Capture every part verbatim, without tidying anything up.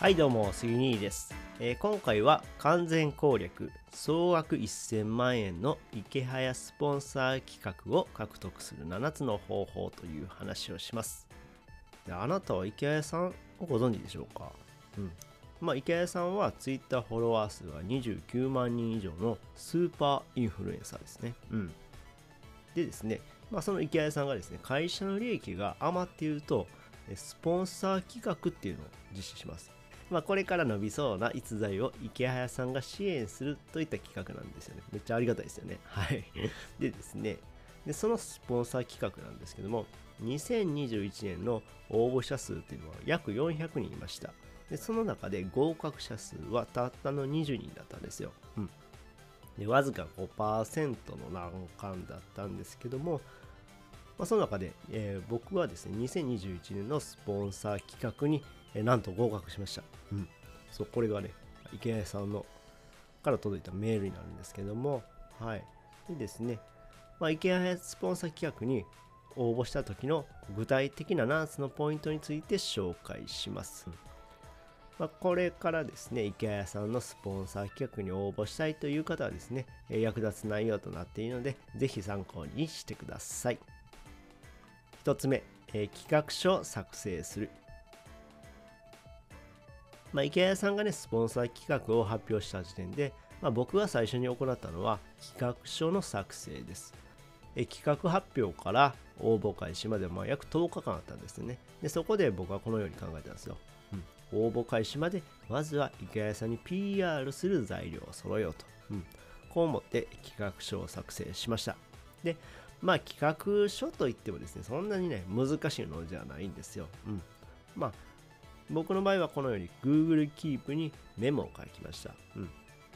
はい、どうも杉兄です。えー、今回は完全攻略総額いっせんまんえんの池早スポンサー企画を獲得するななつの方法という話をします。で、あなたは池早さんをご存知でしょうか？うんまあ、池早さんは Twitter フォロワー数がにじゅうきゅうまんにん以上のスーパーインフルエンサーですね。うんでですね、まあ、その池早さんがですね、会社の利益が余っているとスポンサー企画っていうのを実施します。まあ、これから伸びそうな逸材を池早さんが支援するといった企画なんですよね。めっちゃありがたいですよね。はいでですねでそのスポンサー企画なんですけども、にせんにじゅういちねんの応募者数というのは約よんひゃくにんいました。でその中で合格者数はたったのにじゅうにんだったんですよ。うんでわずか ごパーセント の難関だったんですけども、まあ、その中で、えー、僕はですねにせんにじゅういちねんのスポンサー企画に、えー、なんと合格しました。うん、そうこれがね池谷さんのから届いたメールになるんですけども、はいでですね、まあ、池谷スポンサー企画に応募した時の具体的なななつのポイントについて紹介します。うんまあ、これからですね、池早さんのスポンサー企画に応募したいという方はですね、役立つ内容となっているので、ぜひ参考にしてください。ひとつめ、えー、企画書を作成する。まあ、池早さんがね、スポンサー企画を発表した時点で、まあ、僕が最初に行ったのは企画書の作成です。えー、企画発表から応募開始までまあ約とおかかんあったんですよね。で、そこで僕はこのように考えたんですよ。応募開始までまずは池谷さんに ピーアール する材料を揃えようと、うん、こう思って企画書を作成しました。で、まあ企画書といってもですね、そんなにね難しいのじゃないんですよ。うん、まあ僕の場合はこのように Google Keep にメモを書きました。うん、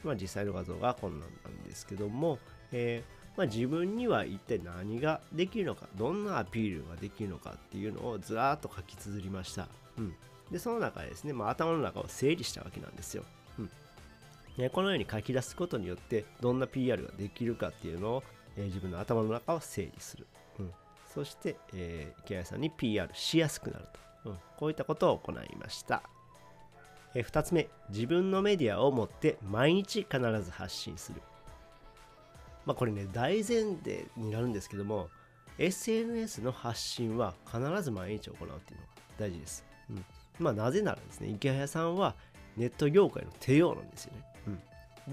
まあ実際の画像がこんなんなんですけども、えーまあ、自分には一体何ができるのか、どんなアピールができるのかっていうのをずらーっと書き綴りました。うんでその中でですね、まあ、頭の中を整理したわけなんですよ。うんね、このように書き出すことによってどんな ピーアール ができるかっていうのを、えー、自分の頭の中を整理する。うん、そして、えー、池谷さんに ピーアール しやすくなると、うん、こういったことを行いました。えー、ふたつめ、自分のメディアを持って毎日必ず発信する。まあ、これね大前提になるんですけども、 エスエヌエス の発信は必ず毎日行うっていうのが大事です。うんまあ、なぜならですね、池早さんはネット業界の帝王なんですよね。うん、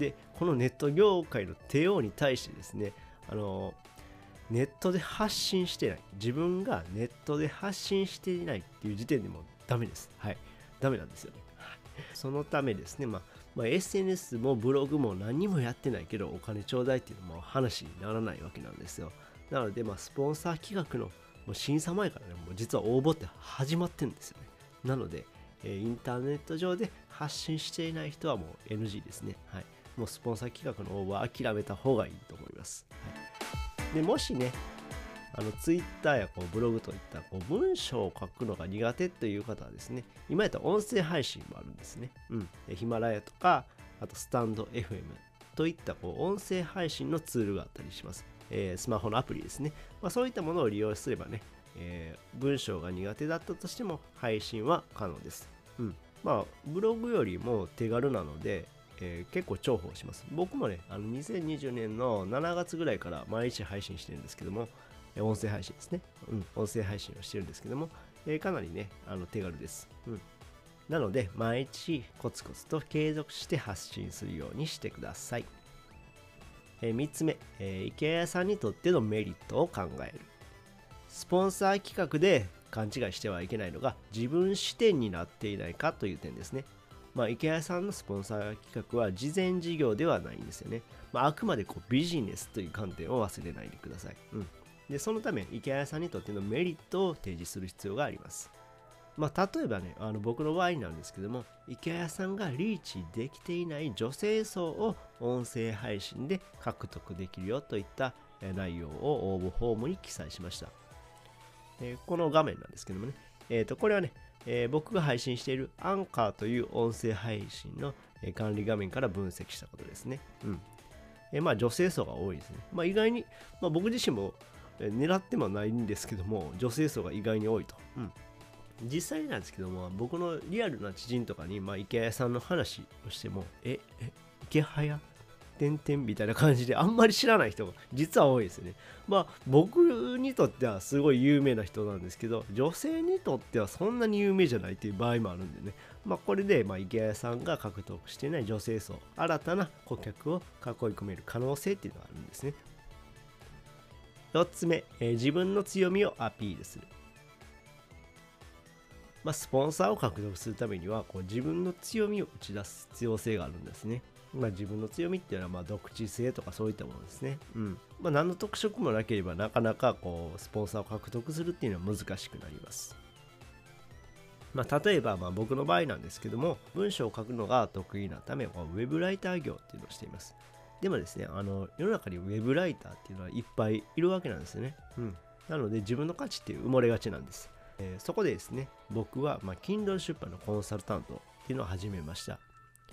で、このネット業界の帝王に対してですね、あのネットで発信してない、自分がネットで発信していないっていう時点でもうダメです。はい、ダメなんですよね。そのためですね、まあまあ、エスエヌエス もブログも何もやってないけどお金ちょうだいっていうのも話にならないわけなんですよ。なので、まあ、スポンサー企画のもう審査前からね、もう実は応募って始まってるんですよね。なので、インターネット上で発信していない人はもう エヌジー ですね。はい。もうスポンサー企画の応募は諦めた方がいいと思います。はい、でもしね、Twitter やこうブログといったこう文章を書くのが苦手という方はですね、今やったら音声配信もあるんですね。うん。ヒマラヤとか、あとスタンド エフエム といったこう音声配信のツールがあったりします。えー、スマホのアプリですね。まあ、そういったものを利用すればね、えー、文章が苦手だったとしても配信は可能です。うん、まあブログよりも手軽なので、えー、結構重宝します。僕もねあのにせんにじゅうねんのしちがつぐらいから毎日配信してるんですけども、えー、音声配信ですね、うん、音声配信をしてるんですけども、えー、かなりねあの手軽です。うん、なので毎日コツコツと継続して発信するようにしてください。えー、みっつめ、えー、池谷さんにとってのメリットを考える。スポンサー企画で勘違いしてはいけないのが自分視点になっていないかという点ですね。まあ、池谷さんのスポンサー企画は慈善事業ではないんですよね。まあ、あくまでこうビジネスという観点を忘れないでください。うん、でそのため池谷さんにとってのメリットを提示する必要があります。まあ、例えばねあの僕の場合なんですけども、池谷さんがリーチできていない女性層を音声配信で獲得できるよといった内容を応募フォームに記載しました。えー、この画面なんですけどもね、えー、とこれはね、えー、僕が配信しているアンカーという音声配信の管理画面から分析したことですね。うんえー、まあ女性層が多いですね。まあ、意外に、まあ、僕自身も狙ってもないんですけども、女性層が意外に多いと。うん実際なんですけども、僕のリアルな知人とかに、まあ、池谷さんの話をしても、え、え、池早てんてんみたいな感じで、あんまり知らない人が実は多いですよね。まあ、僕にとってはすごい有名な人なんですけど、女性にとってはそんなに有名じゃないという場合もあるんでね。まあ、これで、まあ、池谷さんが獲得していない女性層、新たな顧客を囲い込める可能性っていうのがあるんですね。よっつめ、えー、自分の強みをアピールする。まあ、スポンサーを獲得するためには、こう自分の強みを打ち出す必要性があるんですね。まあ、自分の強みっていうのは、まあ、独自性とかそういったものですね。うん。まあ、何の特色もなければ、なかなかこうスポンサーを獲得するっていうのは難しくなります。まあ、例えば、まあ、僕の場合なんですけども、文章を書くのが得意なため、ウェブライター業っていうのをしています。でもですね、あの世の中にウェブライターっていうのはいっぱいいるわけなんですよね。うん。なので、自分の価値って埋もれがちなんです。えー、そこでですね、僕は、まあ、Kindle 出版のコンサルタントっていうのを始めました。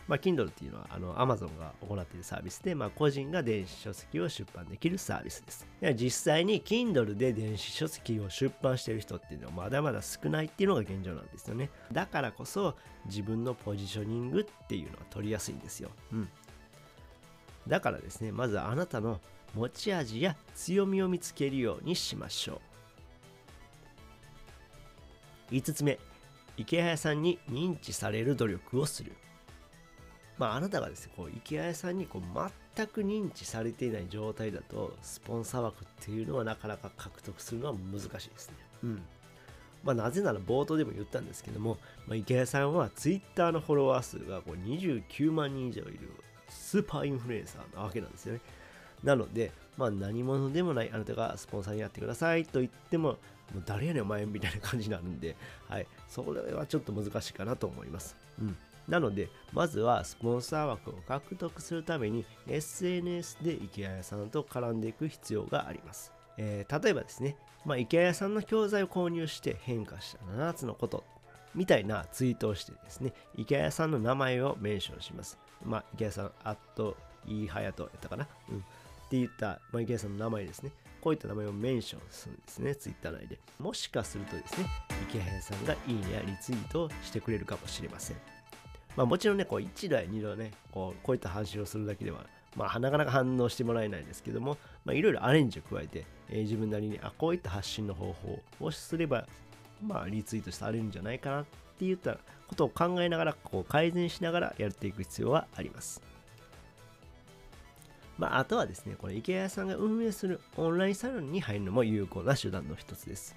まあ、Kindle っていうのはあの Amazon が行っているサービスで、まあ、個人が電子書籍を出版できるサービスです。では実際に Kindle で電子書籍を出版している人っていうのはまだまだ少ないっていうのが現状なんですよね。だからこそ自分のポジショニングっていうのは取りやすいんですよ。うん。だからですね、まずあなたの持ち味や強みを見つけるようにしましょう。いつつめ、池谷さんに認知される努力をする。まあ、あなたがですね、こう池谷さんにこう全く認知されていない状態だと、スポンサー枠っていうのはなかなか獲得するのは難しいですね。うん。まあ、なぜなら冒頭でも言ったんですけども、まあ、池谷さんは Twitter のフォロワー数がこうにじゅうきゅうまんにん以上いるスーパーインフルエンサーなわけなんですよね。なので、まあ、何者でもないあなたがスポンサーになってくださいと言っても、もう誰やねんお前みたいな感じになるんで、はい、それはちょっと難しいかなと思います。うん。なので、まずはスポンサー枠を獲得するために エスエヌエス で池谷さんと絡んでいく必要があります。えー、例えばですね、まあ、池谷さんの教材を購入して変化したななつのことみたいなツイートをしてですね、池谷さんの名前をメンションします。まあ、池谷さん、アットイーハヤトやったかな、うん、って言った、まあ、池谷さんの名前ですね。こういった名前をメンションするんですね、ツイッター内で。もしかするとですね、池谷さんがいいねやリツイートをしてくれるかもしれません。まあ、もちろんね、こういちだいにだいね、こう、こういった話をするだけでは、まあ、なかなか反応してもらえないですけども、まあ、いろいろアレンジを加えて、えー、自分なりに、あ、こういった発信の方法をすれば、まあ、リツイートされるんじゃないかなっていったことを考えながら、こう、改善しながらやっていく必要はあります。まあ、あとはですね、これ、池谷さんが運営するオンラインサロンに入るのも有効な手段の一つです。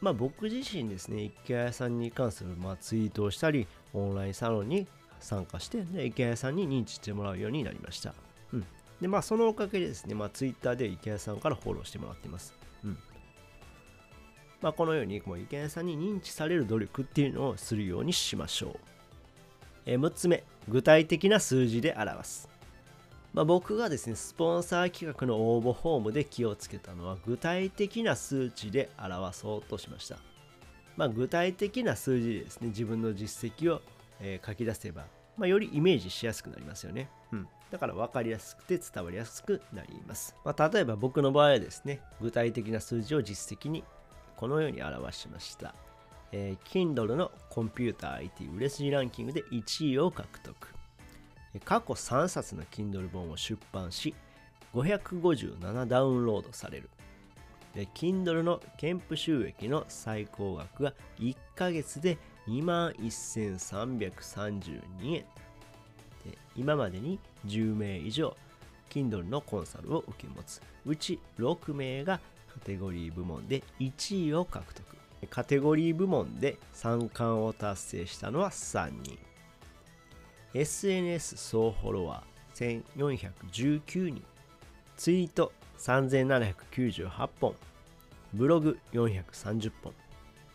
まあ、僕自身ですね、池谷さんに関する、まあ、ツイートをしたり、オンラインサロンに参加して、で池谷さんに認知してもらうようになりました。うん。で、まあ、そのおかげでですね、まあ、ツイッターで池谷さんからフォローしてもらっています。うん。まあ、このように、もう池谷さんに認知される努力っていうのをするようにしましょう。えむっつめ、具体的な数字で表す。まあ、僕がですね、スポンサー企画の応募フォームで気をつけたのは、具体的な数値で表そうとしました。まあ、具体的な数字でですね、自分の実績を書き出せば、まあ、よりイメージしやすくなりますよね。うん。だから分かりやすくて伝わりやすくなります。まあ、例えば僕の場合はですね、具体的な数字を実績にこのように表しました。えー、Kindle のコンピューター アイティー 売れ筋ランキングでいちいを獲得。過去さんさつの Kindle 本を出版し、ごひゃくごじゅうななダウンロードされる。で Kindle の添付収益の最高額がいっかげつで にまんせんさんびゃくさんじゅうにえん。で今までにじゅうめい以上 Kindle のコンサルを受け持つ。うちろくめいがカテゴリー部門でいちいを獲得。カテゴリー部門でさんかんを達成したのはさんにん。エスエヌエス 総フォロワーせんよんひゃくじゅうきゅうにん、ツイートさんぜんななひゃくきゅうじゅうはちほん、ブログよんひゃくさんじゅっぽん、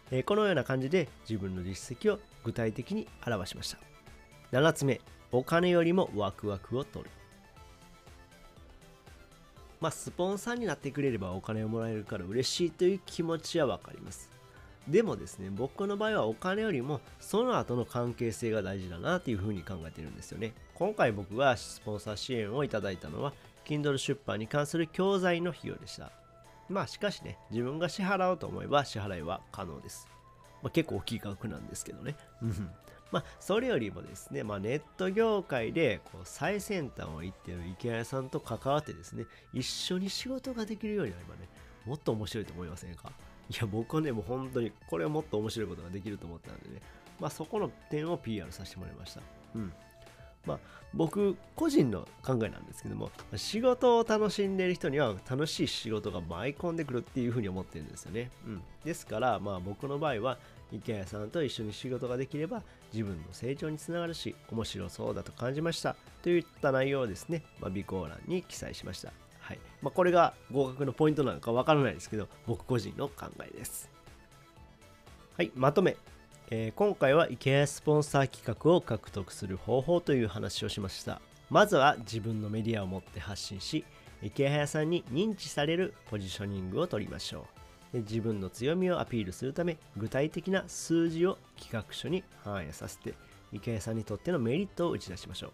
えー、このような感じで自分の実績を具体的に表しました。ななつめ、お金よりもワクワクを取る。まあ、スポンサーになってくれればお金をもらえるから嬉しいという気持ちはわかります。でもですね、僕の場合はお金よりもその後の関係性が大事だなというふうに考えているんですよね。今回僕がスポンサー支援をいただいたのは Kindle 出版に関する教材の費用でした。まあしかしね、自分が支払おうと思えば支払いは可能です。まあ、結構大きい額なんですけどね。まあ、それよりもですね、まあ、ネット業界でこう最先端を行っている池谷さんと関わってですね、一緒に仕事ができるようになればね、もっと面白いと思いませんか？いや、僕はね、もう本当にこれはもっと面白いことができると思ったんでね、まあ、そこの点を ピーアール させてもらいました。うん。まあ、僕個人の考えなんですけども、仕事を楽しんでいる人には楽しい仕事が舞い込んでくるっていうふうに思ってるんですよね、うん、ですから、まあ、僕の場合は池谷さんと一緒に仕事ができれば自分の成長につながるし面白そうだと感じましたといった内容をですね、まあ、備考欄に記載しました、はい。まあ、これが合格のポイントなのかわからないですけど、僕個人の考えです。はい、まとめ、えー、今回は池谷スポンサー企画を獲得する方法という話をしました。まずは自分のメディアを持って発信し、池谷さんに認知されるポジショニングを取りましょう。で、自分の強みをアピールするため、具体的な数字を企画書に反映させて、池谷さんにとってのメリットを打ち出しましょう。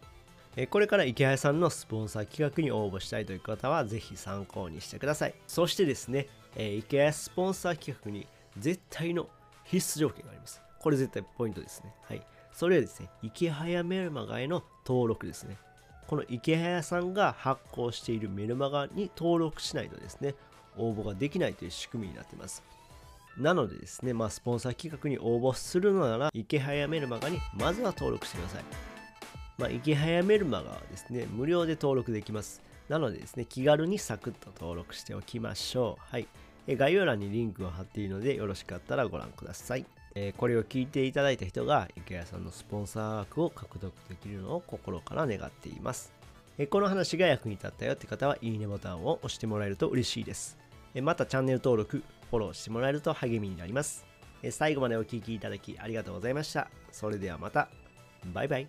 えー、これから池谷さんのスポンサー企画に応募したいという方は、ぜひ参考にしてください。そしてですね、えー、池谷スポンサー企画に絶対の必須条件があります。これ絶対ポイントですね。はい。それはですね、池早メルマガへの登録ですね。この池早さんが発行しているメルマガに登録しないとですね、応募ができないという仕組みになっています。なのでですね、まあ、スポンサー企画に応募するのなら、池早メルマガにまずは登録してください。まあ、池早メルマガはですね、無料で登録できます。なのでですね、気軽にサクッと登録しておきましょう。はい。概要欄にリンクを貼っているので、よろしかったらご覧ください。これを聞いていただいた人が池谷さんのスポンサー枠を獲得できるのを心から願っています。この話が役に立ったよって方はいいねボタンを押してもらえると嬉しいです。またチャンネル登録フォローしてもらえると励みになります。最後までお聞きいただきありがとうございました。それではまた、バイバイ。